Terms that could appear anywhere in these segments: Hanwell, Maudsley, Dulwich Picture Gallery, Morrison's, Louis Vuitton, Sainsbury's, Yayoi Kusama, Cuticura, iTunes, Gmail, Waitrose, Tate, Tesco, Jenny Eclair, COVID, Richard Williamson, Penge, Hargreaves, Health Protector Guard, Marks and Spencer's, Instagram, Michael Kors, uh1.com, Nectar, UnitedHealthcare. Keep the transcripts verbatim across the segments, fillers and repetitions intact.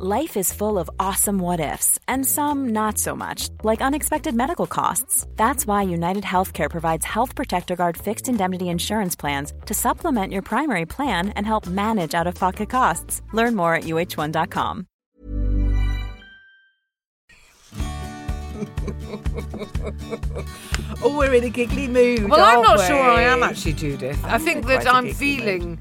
Life is full of awesome what-ifs, and some not so much, like unexpected medical costs. That's why UnitedHealthcare provides Health Protector Guard fixed indemnity insurance plans to supplement your primary plan and help manage out-of-pocket costs. Learn more at U H one dot com. Oh, we're in a giggly mood. Well, I'm not we? sure I am, actually, Judith. I'm I think that I'm feeling... Mood.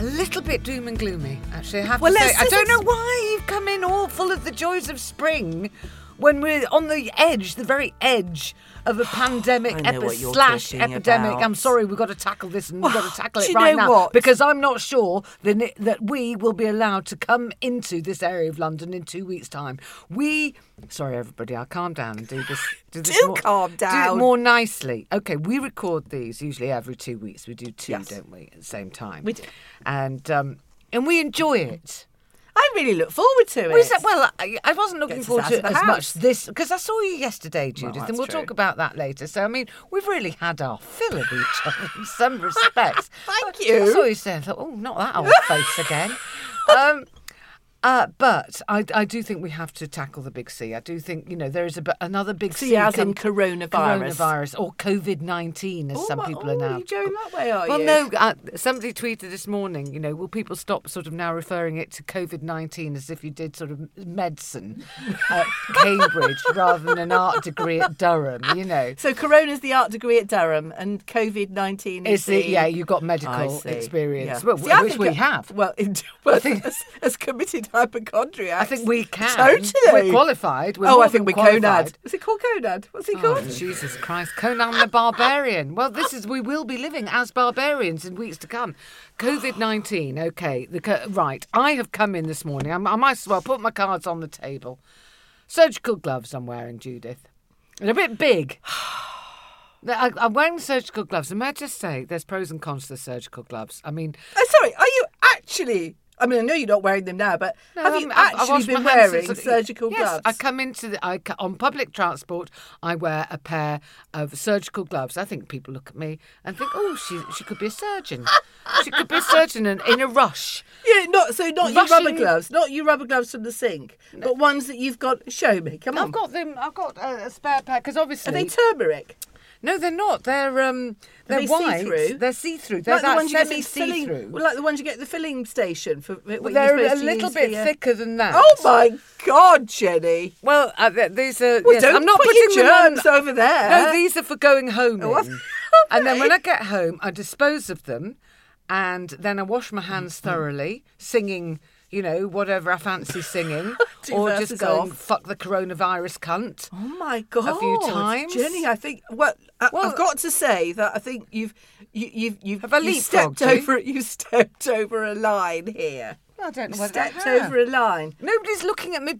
A little bit doom and gloomy, actually, I have well, to say. I don't know why you've come in all full of the joys of spring when we're on the edge, the very edge of a pandemic epi- slash epidemic. About. I'm sorry, we've got to tackle this and well, we've got to tackle it right now. What? Because I'm not sure that, that we will be allowed to come into this area of London in two weeks' time. We... Sorry, everybody, I'll calm down and do this. Do, this do more, calm down. Do it more nicely. OK, we record these usually every two weeks. We do two, yes. don't we, at the same time? We do. And, um, and we enjoy it. I really look forward to it. That, well, I, I wasn't looking forward to it as house. much this... Because I saw you yesterday, Judith, well, and we'll true. talk about that later. So, I mean, we've really had our fill of each other in some respects. Thank but, you. I saw you say, I thought, oh, not that old face again. Um... Uh, but I, I do think we have to tackle the big C. I do think, you know, there is a, another big C. C as com- in coronavirus. Coronavirus or COVID nineteen, as oh, some people my, oh, are now. Are you going that way, are well, you? Well, no, uh, somebody tweeted this morning, you know, will people stop sort of now referring it to COVID nineteen as if you did sort of medicine at Cambridge rather than an art degree at Durham, you know. So Corona's the art degree at Durham and COVID nineteen is, is the... Yeah, you've got medical experience, yeah. well, see, which we I, have. Well, in, well I think as, as committed hypochondriacs. I think we can. Totally. We're qualified. We're oh, I think we're qualified. Conad. Is it called Conad? What's he oh, called? Jesus Christ. Conan the Barbarian. Well, this is, we will be living as barbarians in weeks to come. COVID nineteen. Okay. The, right. I have come in this morning. I, I might as well put my cards on the table. Surgical gloves I'm wearing, Judith. They're a bit big. I, I'm wearing surgical gloves. And may I just say, there's pros and cons to the surgical gloves. I mean... Oh, sorry. Are you actually... I mean, I know you're not wearing them now, but no, have you I've, actually I've been wearing since, surgical yes, gloves? Yes, I come into the... I, on public transport, I wear a pair of surgical gloves. I think people look at me and think, oh, she she could be a surgeon. She could be a surgeon and in a rush. Yeah, not so not your rubber gloves. Not your rubber gloves from the sink, no. but ones that you've got... Show me, come on. I've got them. I've got a, a spare pair, because obviously... Are they turmeric? No, they're not. They're um, they're, they're white. See-through? They're see-through. They're like the ones you get see-through. Filling, well, like the ones you get at the filling station for. Well, they're a little bit the, uh... thicker than that. Oh my God, Jenny! Well, uh, these are. Well, yes, don't I'm not put putting your germs them on... over there. No, these are for going home. Oh, in. And then when I get home, I dispose of them, and then I wash my hands mm-hmm. thoroughly, singing. You know, whatever I fancy singing. Or just going, off. fuck the coronavirus cunt. Oh, my God. A few times. Jenny, I think... Well, I, well I've got to say that I think you've... You, you've, you've, have I you've stepped over you? you stepped over a line here. Well, I don't know whether stepped I stepped over a line. Nobody's looking at me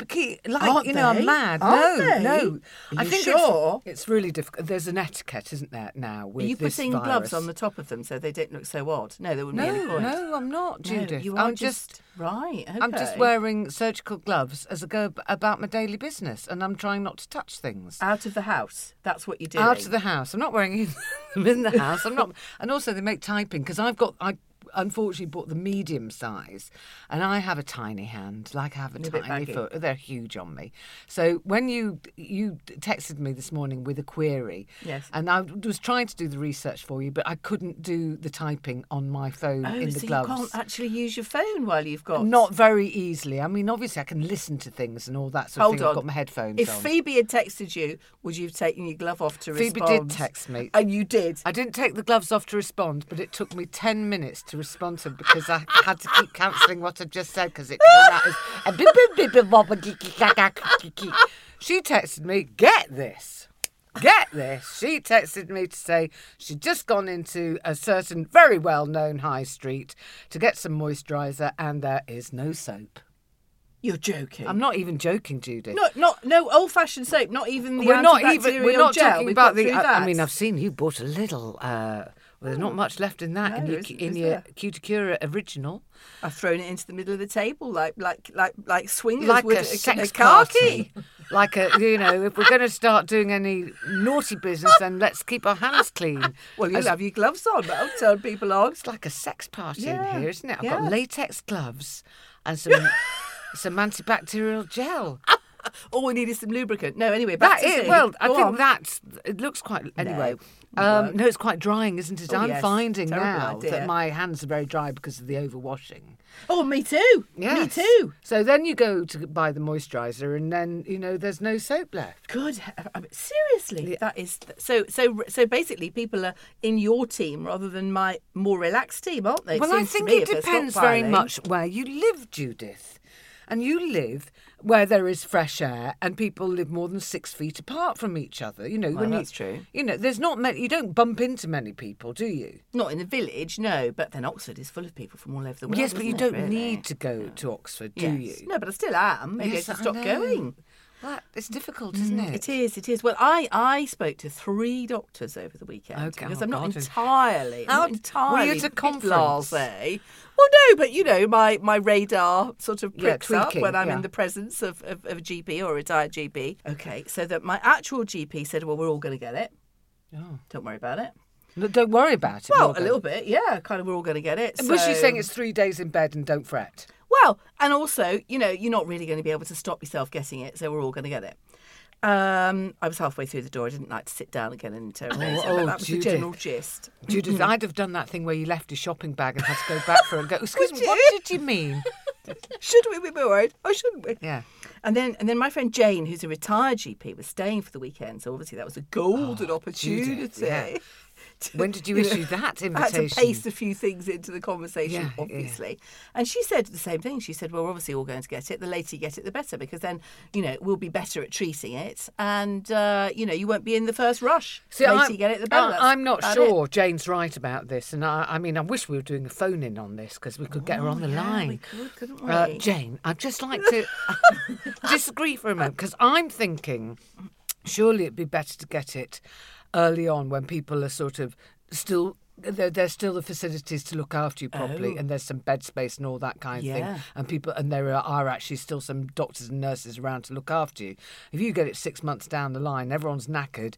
like, Aren't you know, they? I'm mad. Aren't no, they? no. Are I you think sure? It's, it's really difficult. There's an etiquette, isn't there, now, with Are you this putting virus. gloves on the top of them so they don't look so odd? No, there wouldn't no, be any point. No, I'm not, Judith. No, you are I'm just... just Right, okay. I'm just wearing surgical gloves as I go about my daily business, and I'm trying not to touch things. Out of the house, that's what you're doing. Out of the house. I'm not wearing them in the house. I'm not, and also they make typing because I've got. I unfortunately bought the medium size, and I have a tiny hand, like I have a, a tiny foot. They're huge on me. So when you you texted me this morning with a query, yes, and I was trying to do the research for you, but I couldn't do the typing on my phone oh, in the so gloves. You can't actually use your phone while you've. Got. Not very easily. I mean, obviously, I can listen to things and all that sort Hold of thing. On. I've got my headphones if on. If Phoebe had texted you, would you have taken your glove off to Phoebe respond? Phoebe did text me. And you did? I didn't take the gloves off to respond, but it took me ten minutes to respond to because I had to keep cancelling what I just said because it came out as... She texted me, get this. Get this. She texted me to say she'd just gone into a certain very well-known high street to get some moisturiser and there is no soap. You're joking. I'm not even joking, Judith. No, not, no old-fashioned soap, not even the we're antibacterial not even, We're not gel. talking We've about the... I, I mean, I've seen you bought a little... Uh, well, there's not much left in that no, in your, isn't, in your Cuticura original. I've thrown it into the middle of the table like like like like swingers like with a, a sex a car key. Like a you know, if we're going to start doing any naughty business, then let's keep our hands clean. Well, you'll As, have your gloves on. But I'll turn people on. It's like a sex party yeah, in here, isn't it? I've yeah. got latex gloves and some. some antibacterial gel. All we need is some lubricant. No, anyway, back that to is, me. Well, Go I think on. that's... It looks quite... Anyway. No, um, no it's quite drying, isn't it? Oh, I'm yes. finding Terrible now idea. that my hands are very dry because of the overwashing. Oh, me too. Yes. Me too. So then you go to buy the moisturiser and then, you know, there's no soap left. Good. I mean, seriously, yeah. that is... Th- so so so basically people are in your team rather than my more relaxed team, aren't they? Well, I think it depends very much where you live, Judith. And you live where there is fresh air and people live more than six feet apart from each other. You know, well, when that's you, true. You know, there's not many, you don't bump into many people, do you? Not in the village, no. But then Oxford is full of people from all over the world. Yes, but you don't really? need to go no. to Oxford, do yes. you? No, but I still am. Maybe yes, I just stopped going. Well, it's difficult, isn't mm, it? It is, it is. Well, I, I spoke to three doctors over the weekend okay, because oh I'm not God. entirely, I'm not entirely... Were you at a conference? Blasé. Well, no, but, you know, my, my radar sort of pricks yeah, tweaking, up when I'm yeah. in the presence of, of, of a G P or a retired G P. Okay, so that my actual G P said, well, we're all going to get it. Oh. Don't worry about it. Don't worry about it. Well, a little bit, yeah. Kind of we're all going to get it. And so... was she saying it's three days in bed and don't fret? Well, and also, you know, you're not really going to be able to stop yourself getting it, so we're all going to get it. Um, I was halfway through the door. I didn't like to sit down again and interrogate oh, it, but oh, that was Judith. the general gist. Judith, I'd have done that thing where you left your shopping bag and had to go back for a go. Excuse me, what did you mean? Should we be worried? Or shouldn't we? Yeah. And then and then my friend Jane, who's a retired G P, was staying for the weekend, so obviously that was a golden oh, opportunity. Judith, yeah. To, when did you, you issue know, that invitation? I had to paste a few things into the conversation, yeah, obviously. Yeah. And she said the same thing. She said, well, we're obviously all going to get it. The later you get it, the better, because then, you know, we'll be better at treating it. And, uh, you know, you won't be in the first rush. The later I'm, you get it, the better. I, I'm not sure it. Jane's right about this. And, I, I mean, I wish we were doing a phone-in on this because we could oh, get her on the yeah, line. We could, couldn't we? Uh, Jane, I'd just like to disagree for a moment because I'm thinking surely it'd be better to get it early on when people are sort of still, there's still the facilities to look after you properly oh. and there's some bed space and all that kind of yeah. thing. And people, and there are, are actually still some doctors and nurses around to look after you. If you get it six months down the line, everyone's knackered.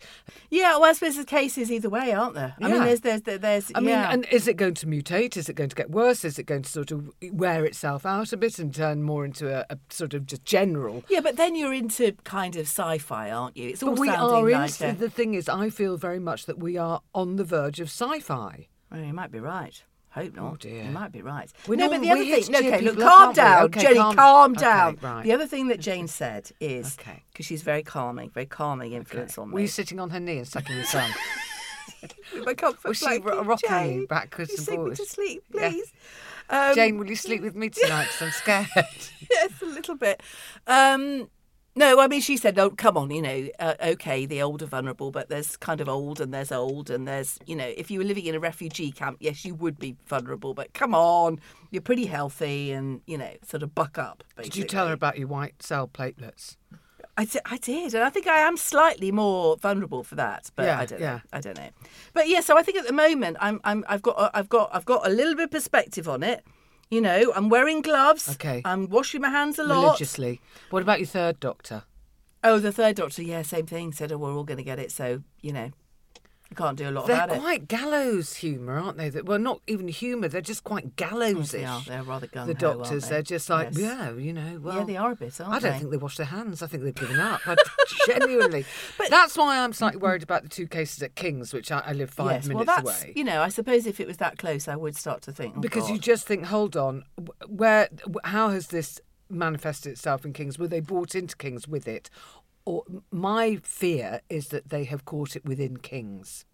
Yeah, well, I suppose there's cases either way, aren't there? I yeah. mean, there's, there's, there's, I yeah. mean, and is it going to mutate? Is it going to get worse? Is it going to sort of wear itself out a bit and turn more into a, a sort of just general? Yeah, but then you're into kind of sci-fi, aren't you? It's all but we sounding are like into, a... The thing is, I feel very much that we are on the verge of sci-fi. Well, you might be right. Hope not. Oh dear. You might be right. We're no, but the other thing... No, okay, look, calm down, okay, Jenny, calm, calm down. Okay, right. The other thing that Jane said is... Okay. Because she's very calming, very calming influence okay. on me. Were you sitting on her knee and sucking your thumb? My comfort was she rocking you backwards and forwards? You sing me to sleep, please. Yeah. Um, Jane, will you sleep with me tonight? Because I'm scared. Yes, a little bit. Um... No, I mean, she said, oh, come on, you know, uh, OK, the old are vulnerable, but there's kind of old and there's old and there's, you know, if you were living in a refugee camp, yes, you would be vulnerable, but come on, you're pretty healthy and, you know, sort of buck up, basically. Did you tell her about your white cell platelets? I, d- I did, and I think I am slightly more vulnerable for that, but yeah, I don't yeah. know. I don't know. But yeah, so I think at the moment I'm, I'm, I've got, I've got, I've got a little bit of perspective on it. You know, I'm wearing gloves. Okay. I'm washing my hands a lot. Religiously. What about your third doctor? Oh, the third doctor, yeah, same thing. Said, oh, we're all going to get it, so, you know, you can't do a lot they're about it. They're quite gallows humour, aren't they? Well, not even humour, they're just quite gallows-ish. They are, they're rather gung-ho, the doctors, they? They're just like, yes. yeah, you know, well... Yeah, they are a bit, aren't they? I don't they? think they wash their hands. I think they've given up. I, genuinely. But that's why I'm slightly worried about the two cases at King's, which I, I live five yes, minutes well, that's, away. You know, I suppose if it was that close, I would start to think, oh, because God. You just think, hold on, where? how has this manifested itself in King's? Were they brought into King's with it? Or my fear is that they have caught it within King's.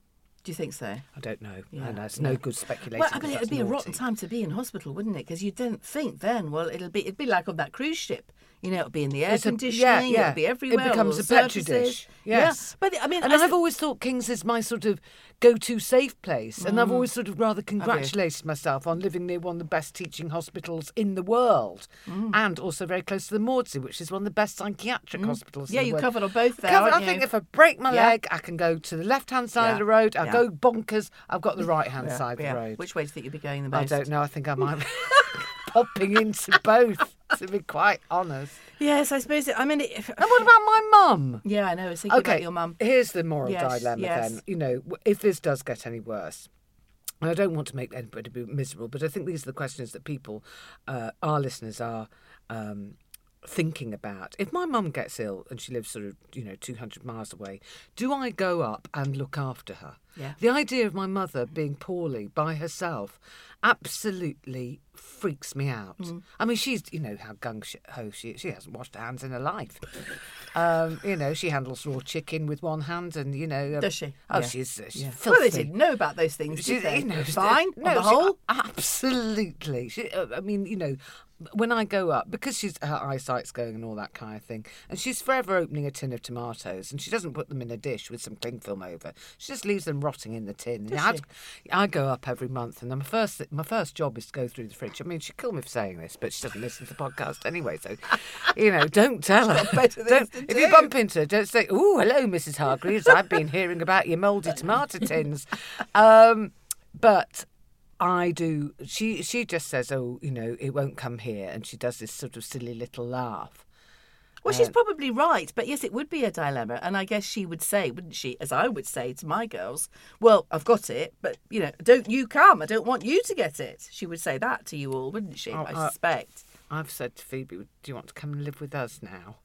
Do you think so? I don't know. Yeah, and that's yeah. no good speculating. Well, I mean, it'd be naughty. a rotten time to be in hospital, wouldn't it? Because you don't think then. Well, it'll be it'd be like on that cruise ship. You know, it'll be in the air it's conditioning. A, yeah, yeah. It'll be everywhere. It becomes a petri dish. Yes, yeah. But I mean, and I I've th- always thought King's is my sort of go-to safe place, mm. and I've always sort of rather congratulated okay. myself on living near one of the best teaching hospitals in the world, mm. and also very close to the Maudsley, which is one of the best psychiatric mm. hospitals. Yeah, in the you world. covered on both there. Covered, aren't I you? think if I break my yeah. leg, I can go to the left-hand side yeah. of the road. I yeah. go bonkers. I've got the right-hand yeah. side of the yeah. road. Which way do you think you'd be going the most? I don't know. I think I might be popping into both. To be quite honest. Yes, I suppose. It, I mean, if, and what about my mum? Yeah, I know. I was thinking okay, about your mum. Here's the moral yes, dilemma. Yes. Then you know, if this does get any worse, and I don't want to make anybody miserable, but I think these are the questions that people, uh, our listeners, are um, thinking about. If my mum gets ill and she lives sort of, you know, two hundred miles away, do I go up and look after her? Yeah. The idea of my mother being poorly by herself absolutely freaks me out. Mm. I mean, she's, you know, how gung ho she is. She hasn't washed her hands in her life. Um, you know, she handles raw chicken with one hand and, you know... Um, Does she? Oh, yeah. she's, uh, she's yeah. filthy. Well, they didn't know about those things, did they? You know, fine, no, on the whole. She, absolutely. She, uh, I mean, you know... When I go up, because she's her eyesight's going and all that kind of thing, and she's forever opening a tin of tomatoes, and she doesn't put them in a dish with some cling film over. She just leaves them rotting in the tin. Does she? I go up every month, and my first my first job is to go through the fridge. I mean, she'd kill me for saying this, but she doesn't listen to the podcast anyway, so you know, don't tell her. Don't, if do. you bump into her, don't say, "Oh, hello, Missus Hargreaves. I've been hearing about your mouldy tomato tins," um, but. I do. She she just says, "Oh, you know, it won't come here," and she does this sort of silly little laugh. Well, um, she's probably right, but yes, it would be a dilemma, and I guess she would say, wouldn't she, as I would say to my girls, "Well, I've got it, but you know, don't you come? I don't want you to get it." She would say that to you all, wouldn't she? Oh, I uh, suspect. I've said to Phoebe, "Do you want to come and live with us now?"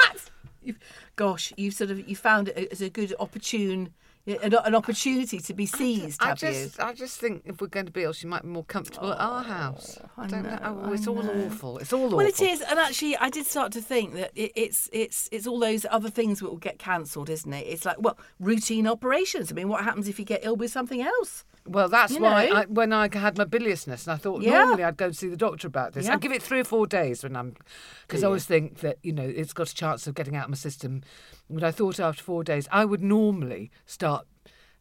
That's, you've, gosh, you sort of you found it as a good opportune. An, an opportunity to be seized, I have just, you? I just think if we're going to be ill, she might be more comfortable oh, at our house. I don't know. know. Oh, it's I all know. awful. It's all well, awful. Well, it is. And actually, I did start to think that it, it's it's it's all those other things that will get cancelled, isn't it? It's like, well, routine operations. I mean, what happens if you get ill with something else? Well, that's you why I, when I had my biliousness, and I thought yeah. normally I'd go and see the doctor about this. Yeah. I give it three or four days when I'm, because I always think that you know it's got a chance of getting out of my system. But I thought after four days I would normally start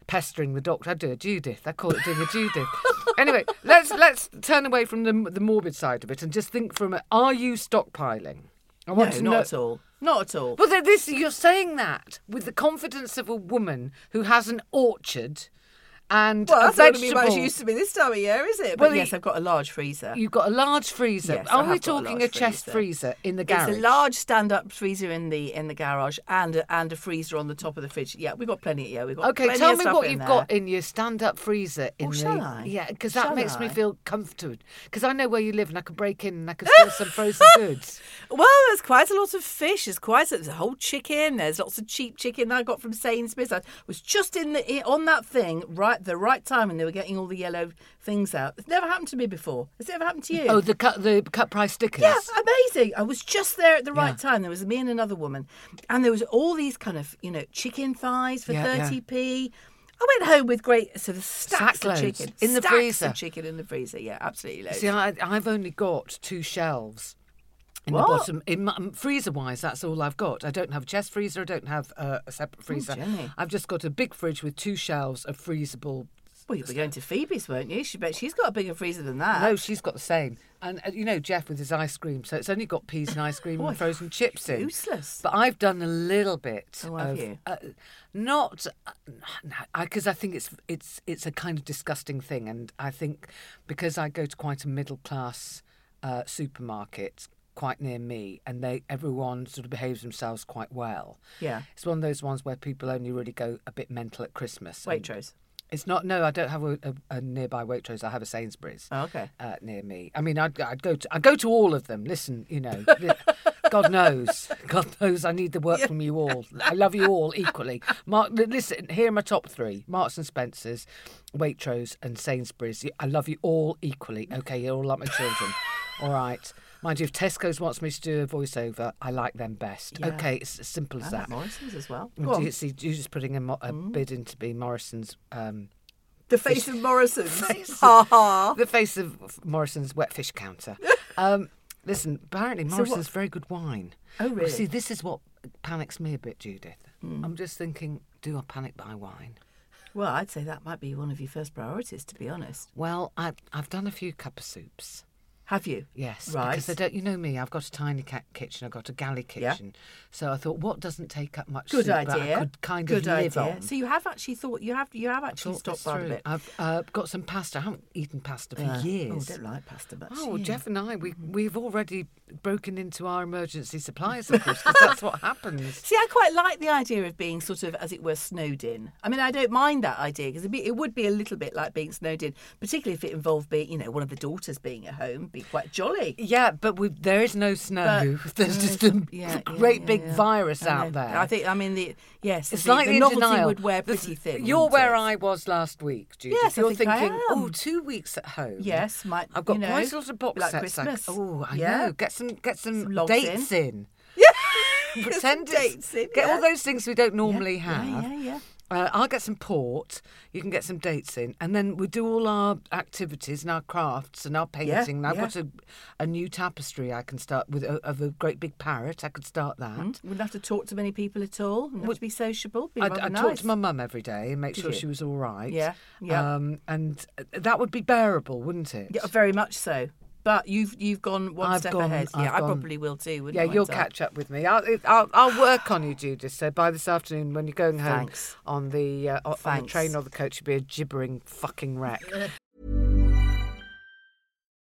pestering the doctor. I do a Judith. I call it doing a Judith. Anyway, let's let's turn away from the the morbid side of it and just think from a, are you stockpiling? I want no, to not know- at all. Not at all. Well, this you're saying that with the confidence of a woman who has an orchard. And well, that's not what it used to be this time of year, is it? But well, yes, I've got a large freezer. You've got a large freezer. Yes, Are we talking a, a chest freezer. freezer in the garage? It's a large stand-up freezer in the in the garage and a, and a freezer on the top of the fridge. Yeah, we've got plenty. Yeah, we've got. Okay, plenty tell of me stuff what you've there. got in your stand-up freezer. In oh, the, shall I? Yeah, because that shall makes I? me feel comforted. Because I know where you live, and I could break in and I could steal some frozen goods. Well, there's quite a lot of fish. There's quite a, there's a whole chicken. There's lots of cheap chicken that I got from Sainsbury's. I was just in the on that thing right. the right time and they were getting all the yellow things out. It's never happened to me before. Has it ever happened to you? Oh, the cut the cut price stickers. Yeah, amazing. I was just there at the right yeah. time. There was me and another woman and there was all these kind of, you know, chicken thighs for yeah, thirty p. Yeah. I went home with great sort of stacks Sack of chicken. In the stacks freezer. Of chicken in the freezer. Yeah, absolutely loads. See, I, I've only got two shelves. In what? the bottom, in my, freezer-wise, that's all I've got. I don't have a chest freezer. I don't have uh, a separate freezer. Oh, I've just got a big fridge with two shelves of freezable. Well, you'll be going to Phoebe's, won't you? She bet she's got a bigger freezer than that. No, she's got the same. And uh, you know Jeff with his ice cream, so it's only got peas and ice cream oh, and frozen chips in. Useless. But I've done a little bit. Oh, have of, you? Uh, not because uh, no, I, I think it's it's it's a kind of disgusting thing, and I think because I go to quite a middle-class uh, supermarket. Quite near me, and they everyone sort of behaves themselves quite well. Yeah, it's one of those ones where people only really go a bit mental at Christmas. Waitrose. It's not. No, I don't have a, a, a nearby Waitrose. I have a Sainsbury's. Oh, okay. Uh, near me. I mean, I'd, I'd go to I go to all of them. Listen, you know, God knows, God knows, I need the work from you all. I love you all equally. Mark, listen. Here are my top three: Marks and Spencer's, Waitrose, and Sainsbury's. I love you all equally. Okay, you're all like my children. All right. Mind you, if Tesco's wants me to do a voiceover, I like them best. Yeah. Okay, it's as simple as I that. Like Morrison's as well. Go you on. See, you're just putting a, mo- a mm. bid in to be Morrison's. Um, the face fish- of Morrison's. Ha ha. The face of Morrison's wet fish counter. um, listen, apparently Morrison's so very good wine. Oh, really? Well, see, this is what panics me a bit, Judith. Mm. I'm just thinking, do I panic buy wine? Well, I'd say that might be one of your first priorities, to be honest. Well, I, I've done a few cup of soups. Have you? Yes. Right. Because they don't, you know me, I've got a tiny cat kitchen, I've got a galley kitchen. Yeah. So I thought, what doesn't take up much Good soup idea. That I could kind Good of live idea. On? So you have actually thought, you have you have actually stopped by a bit. I've uh, got some pasta. I haven't eaten pasta for yeah. years. Oh, I don't like pasta much. Oh, yeah. Jeff and I, we, we've already broken into our emergency supplies, of course, because that's what happens. See, I quite like the idea of being sort of, as it were, snowed in. I mean, I don't mind that idea, because it would be a little bit like being snowed in, particularly if it involved being, you know, one of the daughters being at home. It'd be quite jolly. Yeah, but we, there is no snow. But There's just a yeah, great yeah, big yeah. virus I out know. there. I think, I mean, the yes, it's the, like the, the novelty denial. would wear pretty this, thin. You're where it? I was last week, Judy. Yes, You're I think thinking, I oh, two weeks at home. Yes, might I've got you know, quite a lot of box like sets. Like, oh, I yeah. know. Get some, get some, some dates in. in. Yeah, pretend dates in. Get yeah. all those things we don't normally yeah. have. Yeah, yeah, yeah. Uh, I'll get some port. You can get some dates in, and then we do all our activities and our crafts and our painting. Yeah, and I've yeah. got a, a new tapestry I can start with a, of a great big parrot. I could start that. Mm. Wouldn't have to talk to many people at all. Wouldn't have to be sociable. Be I'd, I'd nice. talk to my mum every day and make Did sure you? she was all right. Yeah, yeah. Um, and that would be bearable, wouldn't it? Yeah, very much so. But you've you've gone one I've step gone, ahead. I've yeah, gone. I probably will too. Wouldn't yeah, I, you'll catch up with me. I'll, I'll I'll work on you, Judith. So by this afternoon, when you're going home Thanks. on the uh, on the train or the coach, you'll be a gibbering fucking wreck.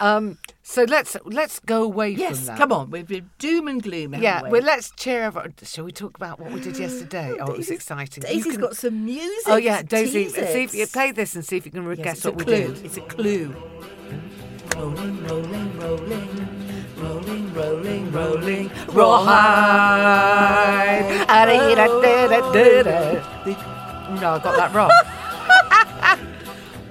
Um... So let's let's go away yes, from that. Yes, come on. We've been doom and gloom. Yeah, well, let's cheer everyone. Shall we talk about what we did yesterday? Oh, Daisy's, it was exciting. Daisy's can, got some music. Oh, yeah, Daisy, see if you play this and see if you can yes, guess what we clue. did. It's a clue. Rolling, rolling, rolling, rolling, rolling, rolling, rawhide. No, I got that wrong.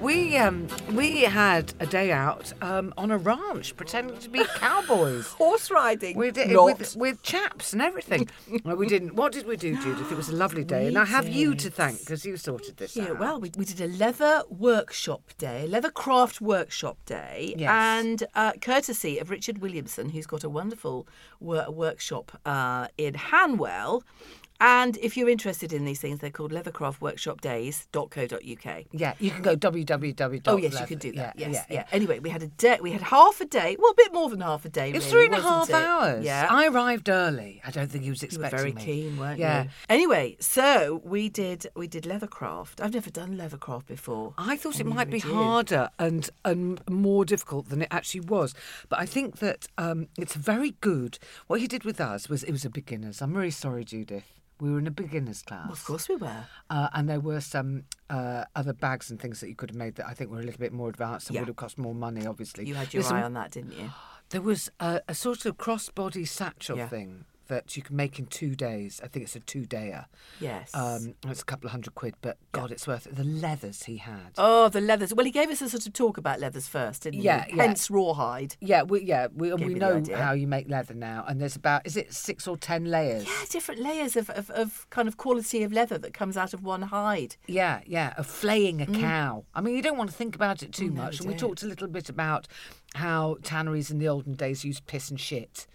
We um, we had a day out um, on a ranch, pretending to be cowboys, horse riding with, with with chaps and everything. Well, we didn't. What did we do, Judith? It was a lovely day, we and I have did. you to thank because you sorted this yeah, out. Yeah, well, we, we did a leather workshop day, leather craft workshop day, yes. and uh, courtesy of Richard Williamson, who's got a wonderful wor- workshop uh, in Hanwell. And if you're interested in these things, they're called leather craft workshop days dot co dot U K. Yeah, you can go www. Oh, yes, you can do that. Yeah, yes, yeah, yeah. Anyway, we had a day. We had half a day. Well, a bit more than half a day, really. It was three and a half it? hours. Yeah. I arrived early. I don't think he was expecting me. You were very me. keen, weren't yeah. you? Yeah. Anyway, so we did we did leathercraft. I've never done leathercraft before. I thought I it might be did. harder and, and more difficult than it actually was. But I think that um, it's very good. What he did with us was it was a beginner's. I'm very sorry, Judith. We were in a beginner's class. Well, of course we were. Uh, and there were some uh, other bags and things that you could have made that I think were a little bit more advanced and yeah. would have cost more money, obviously. You had your There's eye some... on that, didn't you? There was a, a sort of crossbody satchel yeah. thing that you can make in two days. I think it's a two-dayer. Yes. Um, it's a couple of hundred quid, but, God, yeah. it's worth it. The leathers he had. Oh, the leathers. Well, he gave us a sort of talk about leathers first, didn't yeah, he? Yeah. Hence rawhide. Yeah, we, yeah, we, and we know how you make leather now. And there's about, is it six or ten layers? Yeah, different layers of, of, of kind of quality of leather that comes out of one hide. Yeah, yeah, of flaying a mm. cow. I mean, you don't want to think about it too no, much. We and we talked a little bit about how tanneries in the olden days used piss and shit.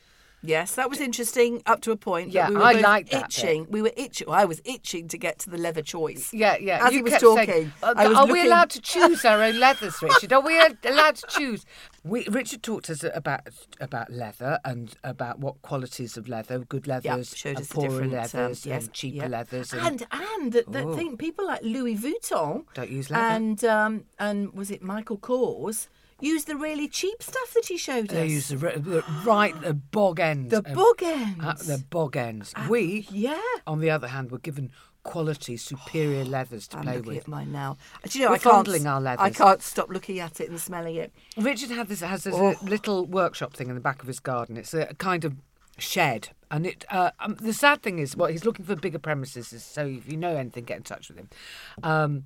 Yes, that was interesting up to a point. Yeah, we were I liked that. Itching. Bit. We were itching. Well, I was itching to get to the leather choice. Yeah, yeah. As you he was talking, saying, uh, I was Are looking... we allowed to choose our own leathers, Richard? Are we allowed to choose? We, Richard talked to us about about leather and about what qualities of leather, good leathers, yep, showed and us poorer leathers, um, yes, and cheaper yep. leathers, and and, and the, the thing people like Louis Vuitton don't use leather, and um, and was it Michael Kors? Use the really cheap stuff that he showed us. They use the re- right the bog ends. The bog ends. Uh, the bog ends. Uh, we, yeah. on the other hand, were given quality, superior leathers to I'm play with. I'm looking at mine now. Do you know, We're I can't, fondling our leathers. I can't stop looking at it and smelling it. Richard had this, has this oh. little workshop thing in the back of his garden. It's a kind of shed. And it uh, um, the sad thing is, well, he's looking for bigger premises, so if you know anything, get in touch with him. Um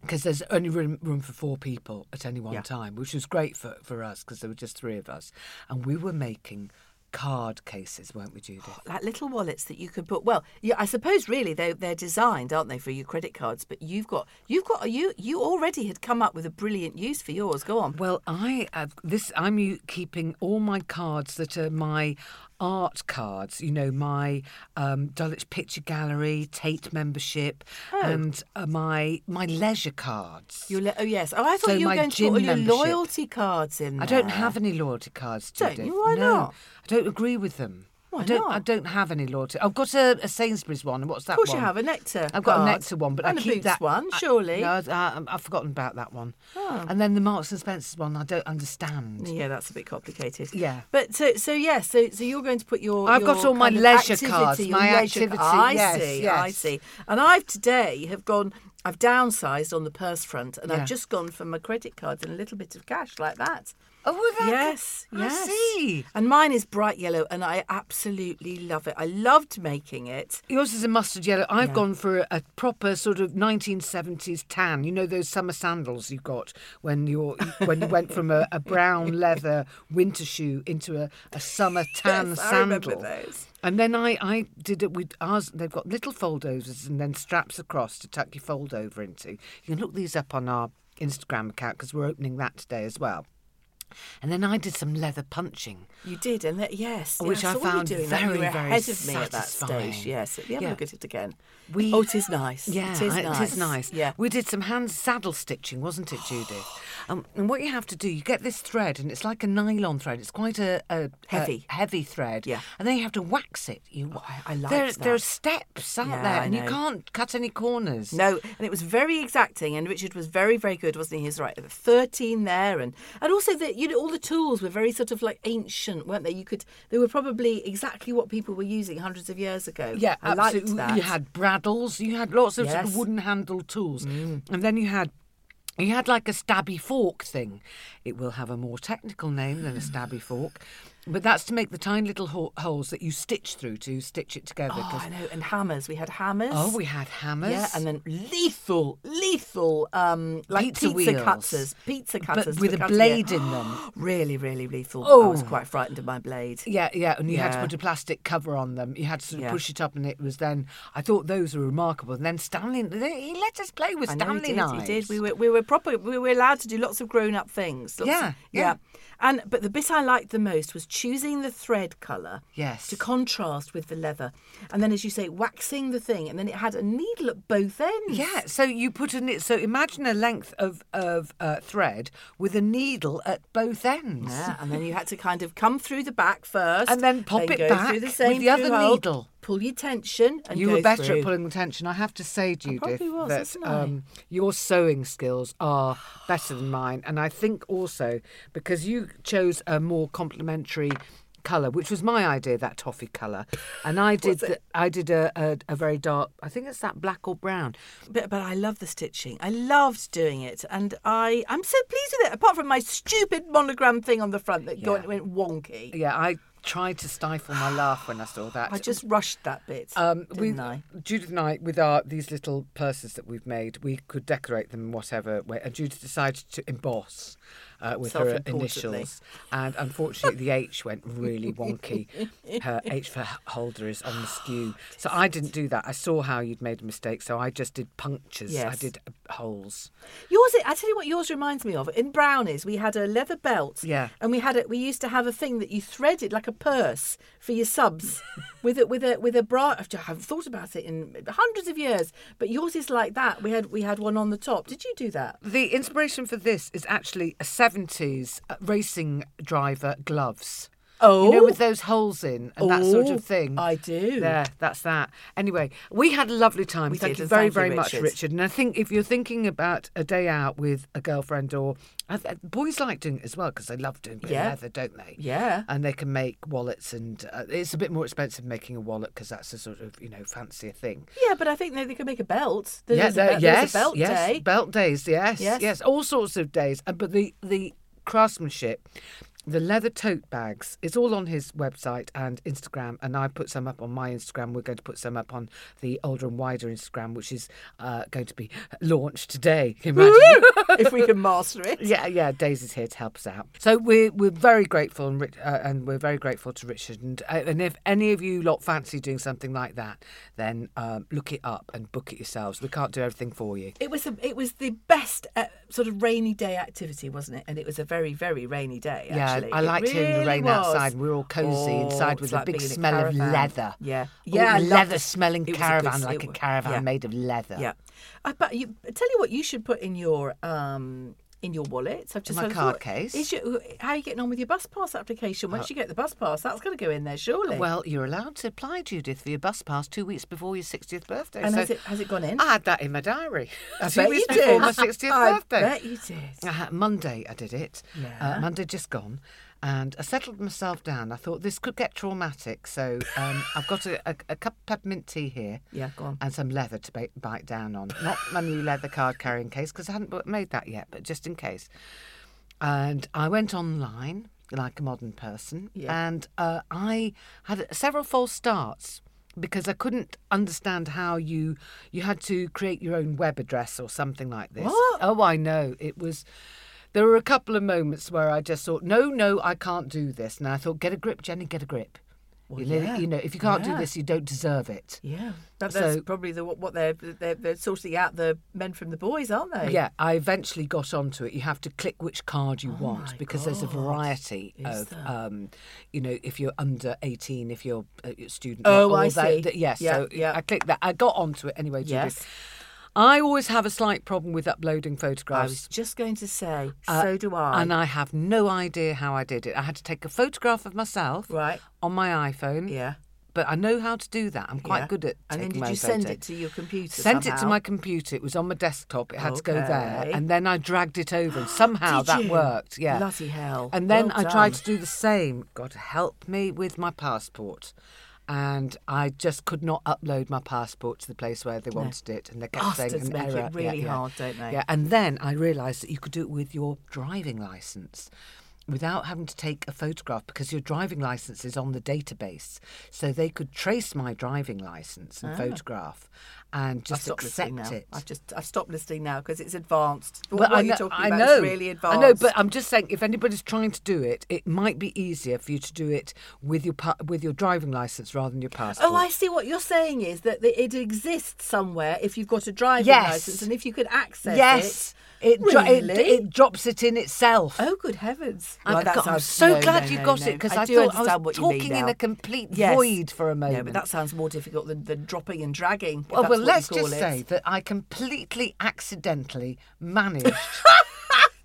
Because there's only room, room for four people at any one yeah. time, which was great for, for us because there were just three of us. And we were making card cases, weren't we, Judith? Oh, like little wallets that you could put. Well, yeah, I suppose really they they're designed, aren't they, for your credit cards? But you've got you've got you you already had come up with a brilliant use for yours. Go on. Well, I have this. I'm keeping all my cards that are my art cards. You know, my um, Dulwich Picture Gallery, Tate membership, oh. and uh, my my leisure cards. Your le- oh yes. Oh, I thought so you were going to put all your loyalty cards in there. I don't have any loyalty cards, Judith. Don't you? Why no. not? I don't agree with them. Why I don't. Not? I don't have any loyalty. I've got a, a Sainsbury's one. What's that one? Of course, one? You have a Nectar. I've got card. a Nectar one, but and I keep a Boots that one. Surely, I, no, I, I've forgotten about that one. Oh. And then the Marks and Spencer's one, I don't understand. Yeah, that's a bit complicated. Yeah, but so so yeah, so so you're going to put your. I've your got all my leisure activity, cards, my leisure activity. Car- I yes, see, yes. I see. And I've today have gone. I've downsized on the purse front, and yeah. I've just gone for my credit cards and a little bit of cash like that. Oh, that yes, I yes. see. And mine is bright yellow, and I absolutely love it. I loved making it. Yours is a mustard yellow. I've yeah. gone for a, a proper sort of nineteen seventies tan. You know those summer sandals you got when you when you went from a, a brown leather winter shoe into a, a summer tan yes, sandal. I remember those. And then I, I did it with ours. They've got little foldovers and then straps across to tuck your fold over into. You can look these up on our Instagram account because we're opening that today as well. And then I did some leather punching. You did, and that, yes, which yeah, I, I found you doing very, very ahead of me at that stage. Yes, let me have yeah. a look at it again. We, oh, it is nice. Yeah, it is nice. It is nice. Yeah, we did some hand saddle stitching, wasn't it, Judith? Um, and what you have to do, you get this thread, and it's like a nylon thread. It's quite a, a heavy, a heavy thread. Yeah, and then you have to wax it. You, oh, I, I like there, that. There are steps, aren't yeah, there? I and know. You can't cut any corners. No, and it was very exacting. And Richard was very, very good, wasn't he? He was right at thirteen there, and and also that. You know, all the tools were very sort of like ancient, weren't they? You could, they were probably exactly what people were using hundreds of years ago. Yeah, I absolutely. Liked that. You had braddles, you had lots of, yes. sort of wooden-handled tools, mm. and then you had. You had like a stabby fork thing. It will have a more technical name than a stabby fork, but that's to make the tiny little ho- holes that you stitch through to stitch it together. Oh, I know. And hammers. We had hammers. Oh, we had hammers. Yeah, and then lethal, lethal, um, like pizza, pizza wheels. cutters, pizza cutters, but with a blade it. in them. Really, really lethal. Oh. I was quite frightened of my blade. Yeah, yeah. And you yeah. had to put a plastic cover on them. You had to sort of yeah. push it up, and it was then. I thought those were remarkable. And then Stanley, he let us play with I know, Stanley knives. He did. We were. We were Proper, we were allowed to do lots of grown-up things. Yeah, of, yeah, yeah. And but the bit I liked the most was choosing the thread colour. Yes. To contrast with the leather, and then as you say, waxing the thing, and then it had a needle at both ends. Yeah. So you put a so imagine a length of of uh, thread with a needle at both ends. Yeah. And then you had to kind of come through the back first, and then pop then it back the with the other hole. needle. Pull your tension and you go were better through. At pulling the tension. I have to say, Judith, was, that um, your sewing skills are better than mine. And I think also because you chose a more complementary colour, which was my idea, that toffee colour. And I did the, I did a, a, a very dark, I think it's that black or brown. But, but I love the stitching. I loved doing it. And I, I'm so pleased with it, apart from my stupid monogram thing on the front that yeah. got, went wonky. Yeah, I... tried to stifle my laugh when I saw that. I just rushed that bit, um, didn't with, I? Judith and I, with our these little purses that we've made, we could decorate them whatever way. And Judith decided to emboss uh, with her initials. And unfortunately, the H went really wonky. Her H for holder is on the skew. So I didn't do that. I saw how you'd made a mistake, so I just did punctures. Yes. I did holes. Yours, I tell you what yours reminds me of. In Brownies, we had a leather belt. Yeah. And we, had a, we used to have a thing that you threaded like a purse for your subs with a with a with a bra. I haven't thought about it in hundreds of years, but yours is like that. We had we had one on the top. Did you do that? The inspiration for this is actually a seventies racing driver gloves. Oh. You know, with those holes in and oh, that sort of thing. I do. There, that's that. Anyway, we had a lovely time. We thank you very, very much, Richard. And I think if you're thinking about a day out with a girlfriend or... Boys like doing it as well because they love doing yeah. leather, don't they? Yeah. And they can make wallets and... Uh, it's a bit more expensive making a wallet because that's a sort of, you know, fancier thing. Yeah, but I think they, they can make a belt. There yeah, is a, there, yes, a belt yes, day. Belt days, yes, yes. Yes, all sorts of days. But the, the craftsmanship... The leather tote bags, it's all on his website and Instagram, and I put some up on my Instagram. We're going to put some up on the Older and Wider Instagram, which is uh, going to be launched today. Imagine. If we can master it. Yeah, yeah, Daisy's here to help us out. So we're, we're very grateful, and, uh, and we're very grateful to Richard. And, uh, and if any of you lot fancy doing something like that, then um, look it up and book it yourselves. We can't do everything for you. It was, a, it was the best uh, sort of rainy day activity, wasn't it? And it was a very, very rainy day, actually. Yeah. I liked really hearing the rain was. Outside. We were all cosy oh, inside with like a big smell a of leather. Yeah, yeah, oh, leather-smelling caravan, good, like was, a caravan yeah. made of leather. Yeah, I, but you, I tell you what, you should put in your um, in your wallet. I've just in my card thought, case. Is your, how are you getting on with your bus pass application? Once oh. you get the bus pass, that's going to go in there, surely. Well, you're allowed to apply, Judith, for your bus pass two weeks before your sixtieth birthday. And so has it has it gone in? I had that in my diary. I two bet weeks you before did. my sixtieth I birthday. I bet you did. I had, Monday, I did it. Yeah. Uh, Monday just gone. And I settled myself down. I thought this could get traumatic, so um, I've got a, a, a cup of peppermint tea here. Yeah, go on. And some leather to ba- bite down on. Not my new leather card carrying case, because I hadn't made that yet, but just in case. And I went online, like a modern person, yeah. and uh, I had several false starts, because I couldn't understand how you you had to create your own web address or something like this. What? Oh, I know. It was... There were a couple of moments where I just thought, no, no, I can't do this. And I thought, get a grip, Jenny, get a grip. Well, you, yeah. you know, if you can't yeah. do this, you don't deserve it. Yeah. That, that's so, probably the, what they're, they're, they're sorting out the men from the boys, aren't they? Yeah. I eventually got onto it. You have to click which card you oh want because God. there's a variety Is of, um, you know, if you're under eighteen, if you're a student. Oh, all I that, see. That, yes. Yeah, so yeah. I clicked that. I got onto it anyway, Judith. Yes. I always have a slight problem with uploading photographs. I was just going to say, uh, so do I. And I have no idea how I did it. I had to take a photograph of myself right. on my iPhone. Yeah. But I know how to do that. I'm quite yeah. good at taking and then did you send photo. It to your computer Sent somehow? It to my computer. It was on my desktop. It had okay. to go there. And then I dragged it over. And somehow that worked. Yeah. Bloody hell. And then well I done. tried to do the same. God help me with my passport. And I just could not upload my passport to the place where they wanted no. it. And they kept Bastards saying an make error. It really yeah, yeah. hard, don't they? Yeah. And then I realised that you could do it with your driving licence without having to take a photograph because your driving licence is on the database. So they could trace my driving licence and ah. photograph and just accept it. I've, just, I've stopped listening now because it's advanced. But what I know, you're talking I about know, is really advanced. I know, but I'm just saying if anybody's trying to do it, it might be easier for you to do it with your with your driving licence rather than your passport. Oh, I see. What you're saying is that it exists somewhere if you've got a driving yes. licence and if you could access yes. it. It, really? dro- it, it drops it in itself. Oh, good heavens. Well, I, God, I'm so no, glad no, you got no, it because I, I thought I was talking in a complete yes. void for a moment. No, but that sounds more difficult than, than dropping and dragging. Well, well let's just it. say that I completely accidentally managed...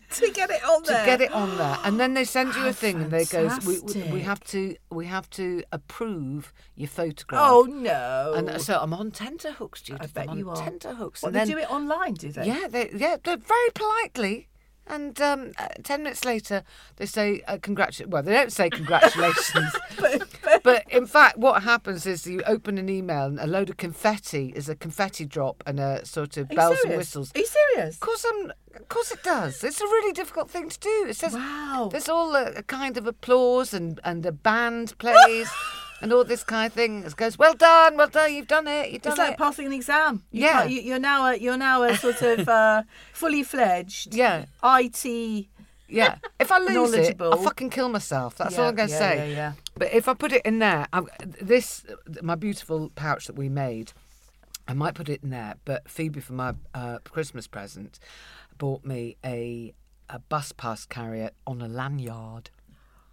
to get it on there. To get it on there. And then they send you a thing fantastic. and they goes, we, we, we have to we have to approve your photograph. Oh, no. And so I'm on tenterhooks, Judith. I bet I'm you on are. tenterhooks. Well, and they then, do it online, do they? Yeah, they, yeah they're very politely. And um, uh, ten minutes later, they say, uh, congratulations. Well, they don't say congratulations. but, but, but in fact, what happens is you open an email and a load of confetti is a confetti drop and a sort of bells serious? and whistles. Are you serious? Of course, I'm, of course it does. It's a really difficult thing to do. It says, wow. There's all a, a kind of applause and, and a band plays. And all this kind of thing. It goes, well done, well done, you've done it, you've done it. It's like it. passing an exam. You yeah. You, you're, now a, you're now a sort of uh, fully-fledged yeah. I T... Yeah. If I lose it, I'll fucking kill myself. That's yeah, all I'm going to yeah, say. Yeah, yeah. But if I put it in there, I'm, this, my beautiful pouch that we made, I might put it in there, but Phoebe, for my uh, Christmas present, bought me a, a bus pass carrier on a lanyard.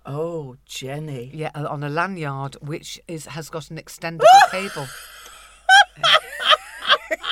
Oh, Jenny. Yeah, on a lanyard, which is has got an extendable cable.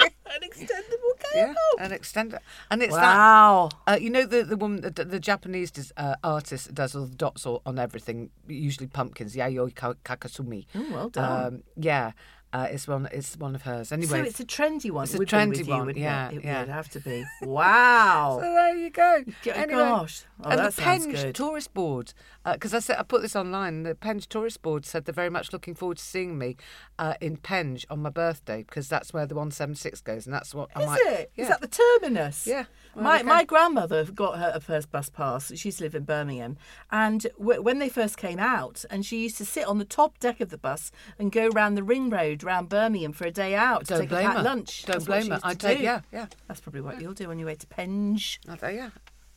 An extendable cable? Yeah, an extender. And it's wow. that. Uh, you know the the woman, the, the Japanese uh, artist that does all the dots on everything, usually pumpkins, Yayoi Kusama. Oh, well done. Um, yeah. Uh, it's one. It's one of hers. Anyway, so it's a trendy one. It's a trendy one. You, yeah, it, it yeah. would have to be. Wow. So there you go. Anyway, gosh. Oh, and that the Penge tourist board, because uh, I said I put this online. The Penge tourist board said they're very much looking forward to seeing me uh, in Penge on my birthday, because that's where the one seven six goes, and that's what. Is I might, it? Yeah. Is that the terminus? Yeah. Well, my my grandmother got her, her first bus pass. She used to live in Birmingham, and w- when they first came out, and she used to sit on the top deck of the bus and go round the ring road. Round Birmingham for a day out to take a packed lunch. Don't blame her. I take yeah, yeah. That's probably what you'll do on your way to Penge. I do, yeah.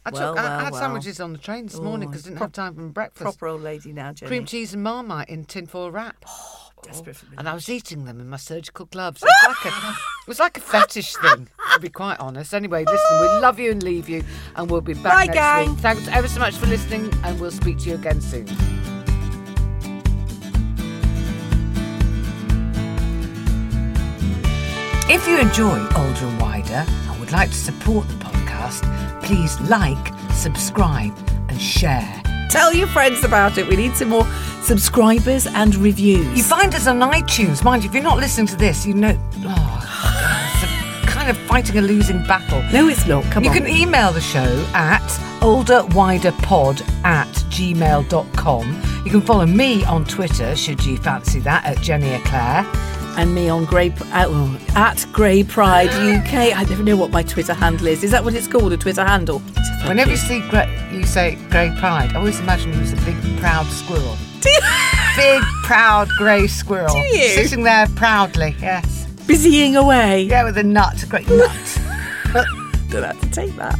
I, well, took, well, I had well. sandwiches on the train this morning because I didn't pro- have time for breakfast. Proper old lady now, Jenny. Cream cheese and Marmite in tinfoil wrap. Oh, desperate for me. And I was eating them in my surgical gloves. It was like a, it was like a fetish thing, to be quite honest. Anyway, listen, we love you and leave you, and we'll be back Bye, next gang. week. Thanks ever so much for listening, and we'll speak to you again soon. If you enjoy Older and Wider and would like to support the podcast, please like, subscribe and share. Tell your friends about it. We need some more subscribers and reviews. You find us on iTunes. Mind you, if you're not listening to this, you know... Oh, it's kind of fighting a losing battle. No, it's not. Come you on. You can email the show at older wider pod at gmail dot com. You can follow me on Twitter, should you fancy that, at Jenny Eclair. And me on Grey uh, at Grey Pride U K. I never know what my Twitter handle is. Is that what it's called, a Twitter handle? Whenever you see Grey, you say Grey Pride. I always imagine you as a big proud squirrel. Do you? Big proud grey squirrel. Do you? Sitting there proudly. Yes. Busying away. Yeah, with a nut, a great nut. Don't have to take that.